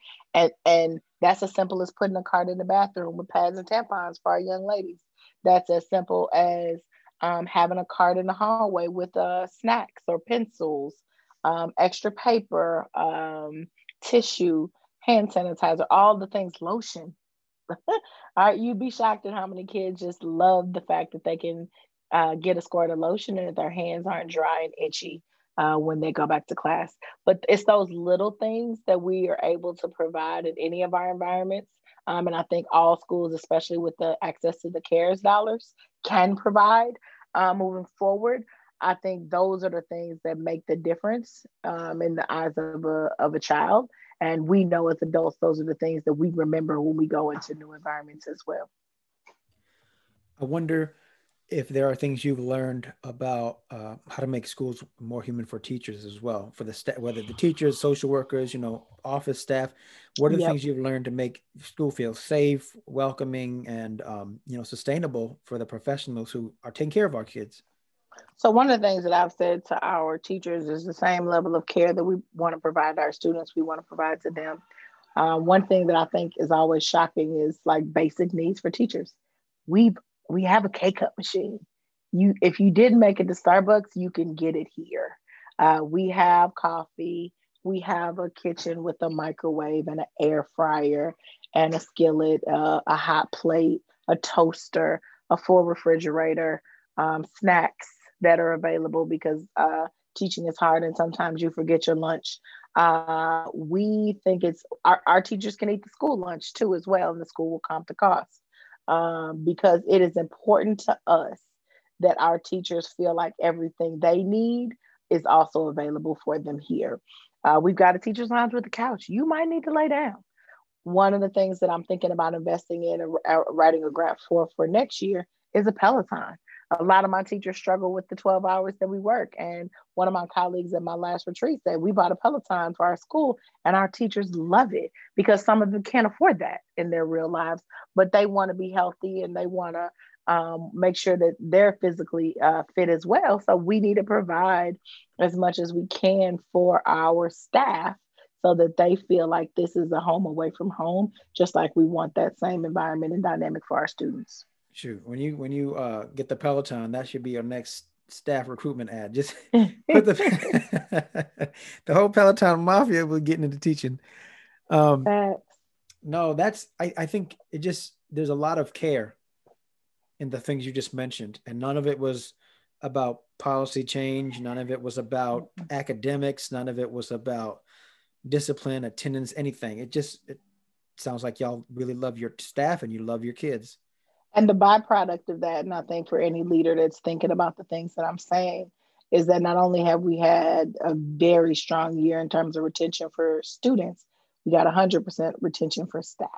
And that's as simple as putting a cart in the bathroom with pads and tampons for our young ladies. That's as simple as having a cart in the hallway with snacks or pencils, extra paper, tissue, hand sanitizer, all the things, lotion. All right, you'd be shocked at how many kids just love the fact that they can get a squirt of lotion and that their hands aren't dry and itchy when they go back to class. But it's those little things that we are able to provide in any of our environments. And I think all schools, especially with the access to the CARES dollars, can provide moving forward. I think those are the things that make the difference in the eyes of a child. And we know as adults, those are the things that we remember when we go into new environments as well. I wonder if there are things you've learned about how to make schools more human for teachers as well, for the whether the teachers, social workers, office staff. What are the things you've learned to make school feel safe, welcoming, and sustainable for the professionals who are taking care of our kids? So one of the things that I've said to our teachers is the same level of care that we want to provide our students, we want to provide to them. One thing that I think is always shocking is like basic needs for teachers. We have a K-cup machine. If you didn't make it to Starbucks, you can get it here. We have coffee. We have a kitchen with a microwave and an air fryer and a skillet, a hot plate, a toaster, a full refrigerator, snacks that are available because teaching is hard and sometimes you forget your lunch. We think it's our teachers can eat the school lunch too as well, and the school will comp the cost because it is important to us that our teachers feel like everything they need is also available for them here. We've got a teacher's lounge with a couch. You might need to lay down. One of the things that I'm thinking about investing in and writing a grant for next year is a Peloton. A lot of my teachers struggle with the 12 hours that we work. And one of my colleagues at my last retreat said, we bought a Peloton for our school and our teachers love it because some of them can't afford that in their real lives, but they want to be healthy and they want to make sure that they're physically fit as well. So we need to provide as much as we can for our staff so that they feel like this is a home away from home, just like we want that same environment and dynamic for our students. Shoot, when you get the Peloton, that should be your next staff recruitment ad. Just put the the whole Peloton mafia was getting into teaching. I think it just, there's a lot of care in the things you just mentioned. And none of it was about policy change. None of it was about academics. None of it was about discipline, attendance, anything. It sounds like y'all really love your staff and you love your kids. And the byproduct of that, and I think for any leader that's thinking about the things that I'm saying, is that not only have we had a very strong year in terms of retention for students, we got 100% retention for staff.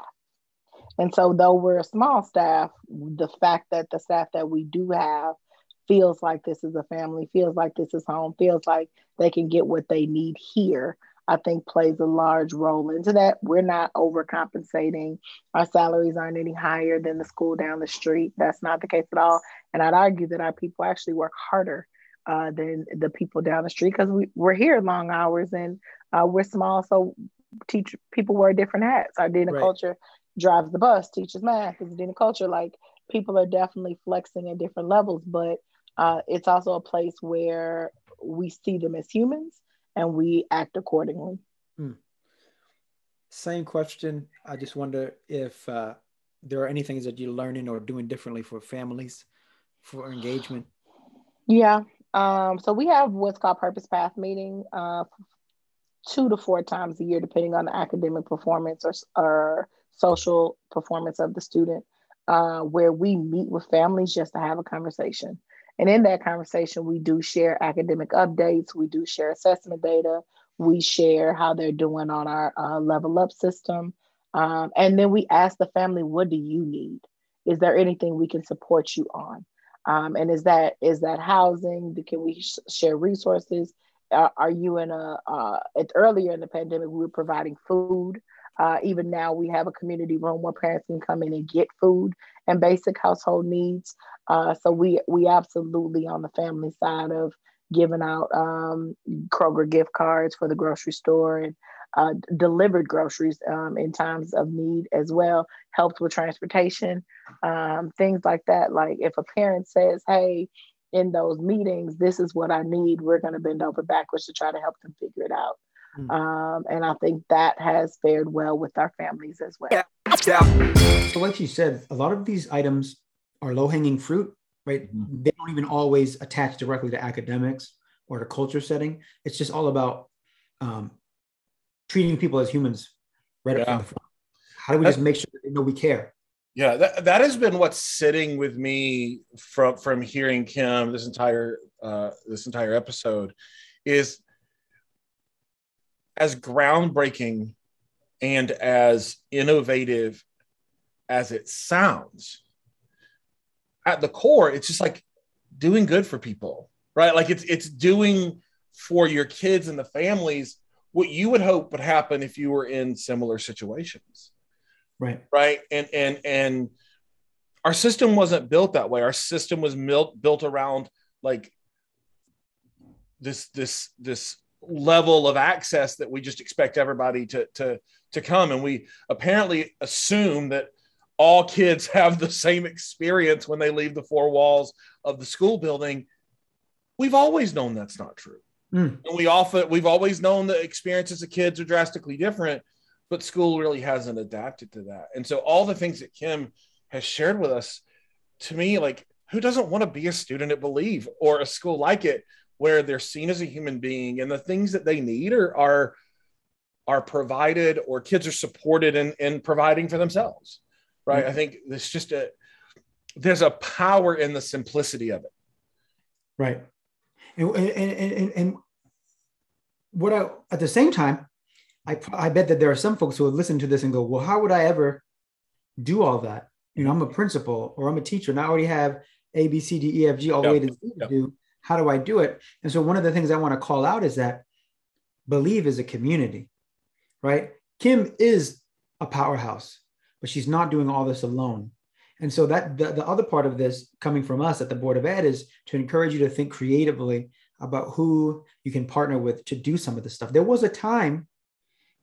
And so though we're a small staff, the fact that the staff that we do have feels like this is a family, feels like this is home, feels like they can get what they need here, I think plays a large role into that. We're not overcompensating. Our salaries aren't any higher than the school down the street. That's not the case at all. And I'd argue that our people actually work harder than the people down the street because we're here long hours and we're small. So people wear different hats. Our dean of culture drives the bus, teaches math, is dean of culture. Like people are definitely flexing at different levels, but it's also a place where we see them as humans and we act accordingly. Hmm. Same question. I just wonder if there are any things that you're learning or doing differently for families, for engagement. Yeah. So we have what's called Purpose Path Meeting 2 to 4 times a year, depending on the academic performance or social performance of the student, where we meet with families just to have a conversation. And in that conversation, we do share academic updates. We do share assessment data. We share how they're doing on our level up system. And then we ask the family, what do you need? Is there anything we can support you on? And is that housing? Can we share resources? Are you in earlier in the pandemic, we were providing food. Even now we have a community room where parents can come in and get food and basic household needs. So we absolutely on the family side of giving out Kroger gift cards for the grocery store and delivered groceries in times of need as well, helps with transportation, things like that. Like if a parent says, hey, in those meetings, this is what I need, we're going to bend over backwards to try to help them figure it out. And I think that has fared well with our families as well. Yeah. So like you said, a lot of these items are low-hanging fruit, right? Mm-hmm. They don't even always attach directly to academics or to culture setting. It's just all about treating people as humans right up front. How do we just make sure that they know we care? Yeah, that has been what's sitting with me from hearing Kim this entire episode is, as groundbreaking and as innovative as it sounds, at the core, it's just like doing good for people, right? Like it's doing for your kids and the families what you would hope would happen if you were in similar situations, right? Right, and our system wasn't built that way. Our system was built around like this level of access that we just expect everybody to to come. And we apparently assume that all kids have the same experience when they leave the four walls of the school building. We've always known that's not true. And we've always known the experiences of kids are drastically different, but school really hasn't adapted to that. And so all the things that Kim has shared with us, to me, like, who doesn't want to be a student at Believe or a school like it, where they're seen as a human being and the things that they need are provided, or kids are supported in providing for themselves, right? I think there's just there's a power in the simplicity of it. Right. And what I, at the same time, I bet that there are some folks who would listen to this and go, well, how would I ever do all that? You know, I'm a principal or I'm a teacher and I already have A, B, C, D, E, F, G, all the way to Z to do. How do I do it? And so one of the things I want to call out is that Believe is a community, right? Kim is a powerhouse, but she's not doing all this alone. And so that the other part of this coming from us at the Board of Ed is to encourage you to think creatively about who you can partner with to do some of this stuff. There was a time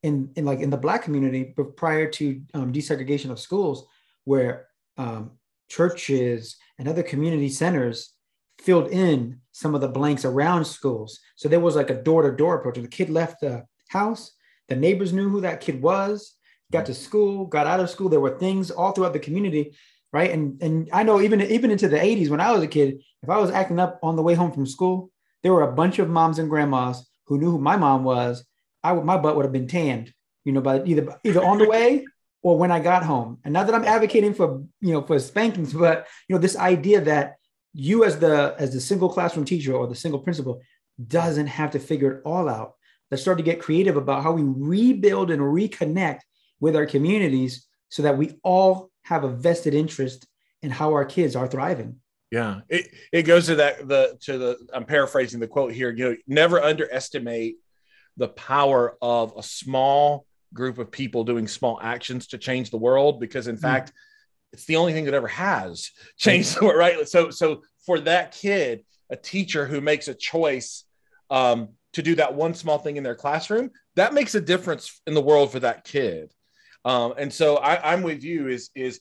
in the Black community, but prior to desegregation of schools, where churches and other community centers filled in some of the blanks around schools. So there was like a door-to-door approach. The kid left the house, the neighbors knew who that kid was, got to school, got out of school. There were things all throughout the community, right? And I know even into the 80s when I was a kid, if I was acting up on the way home from school, there were a bunch of moms and grandmas who knew who my mom was. My butt would have been tanned, you know, by either on the way or when I got home. And not that I'm advocating for spankings, but you know, this idea that you as the single classroom teacher or the single principal doesn't have to figure it all out. Let's start to get creative about how we rebuild and reconnect with our communities so that we all have a vested interest in how our kids are thriving. Yeah. It goes to I'm paraphrasing the quote here, you know, never underestimate the power of a small group of people doing small actions to change the world, because in fact, it's the only thing that ever has changed the world, right? So for that kid, a teacher who makes a choice to do that one small thing in their classroom, that makes a difference in the world for that kid. And so I'm with you is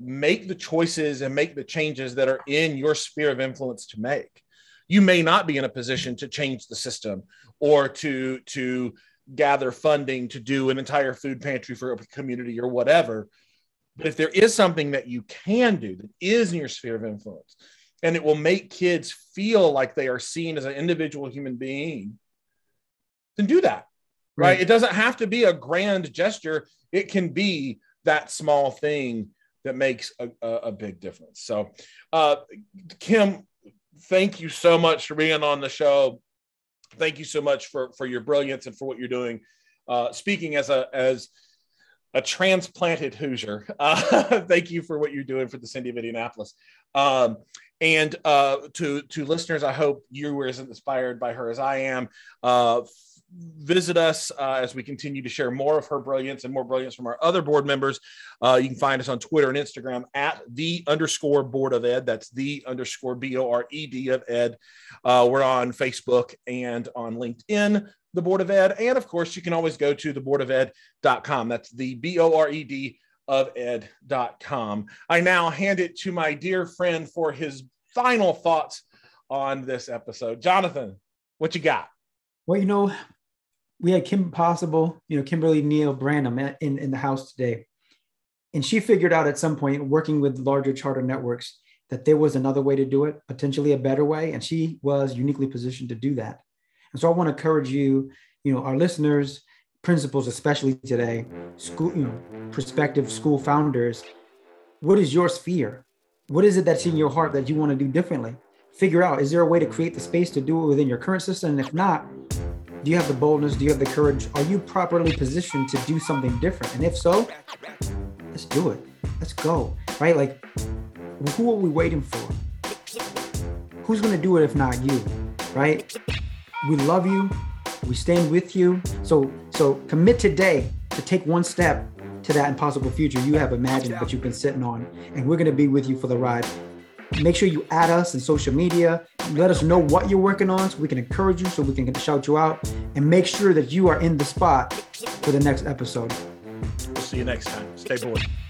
make the choices and make the changes that are in your sphere of influence to make. You may not be in a position to change the system or to gather funding to do an entire food pantry for a community or whatever. But if there is something that you can do that is in your sphere of influence, and it will make kids feel like they are seen as an individual human being, then do that. Right. It doesn't have to be a grand gesture. It can be that small thing that makes a big difference. So, Kim, thank you so much for being on the show. Thank you so much for your brilliance and for what you're doing. Speaking as a transplanted Hoosier, thank you for what you're doing for the city of Indianapolis. And to listeners, I hope you were as inspired by her as I am. Visit us as we continue to share more of her brilliance and more brilliance from our other board members. You can find us on Twitter and Instagram at @the_board of ed. That's @the_BORED of ed. We're on Facebook and on LinkedIn, the Board of Ed. And of course, you can always go to theboardofed.com. That's the BORED of ed.com. I now hand it to my dear friend for his final thoughts on this episode. Jonathan, what you got? Well, you know, we had Kimberly Neal Branham in the house today. And she figured out at some point, working with larger charter networks, that there was another way to do it, potentially a better way. And she was uniquely positioned to do that. And so I want to encourage you, you know, our listeners, principals, especially today, school, you know, prospective school founders, what is your sphere? What is it that's in your heart that you want to do differently? Figure out, is there a way to create the space to do it within your current system? And if not, do you have the boldness? Do you have the courage? Are you properly positioned to do something different? And if so, let's do it. Let's go, right? Like, who are we waiting for? Who's going to do it if not you, right? We love you. We stand with you. So commit today to take one step to that impossible future you have imagined that you've been sitting on. And we're going to be with you for the ride. Make sure you add us on social media. Let us know what you're working on so we can encourage you, so we can shout you out, and make sure that you are in the spot for the next episode. see you next time. Stay bored.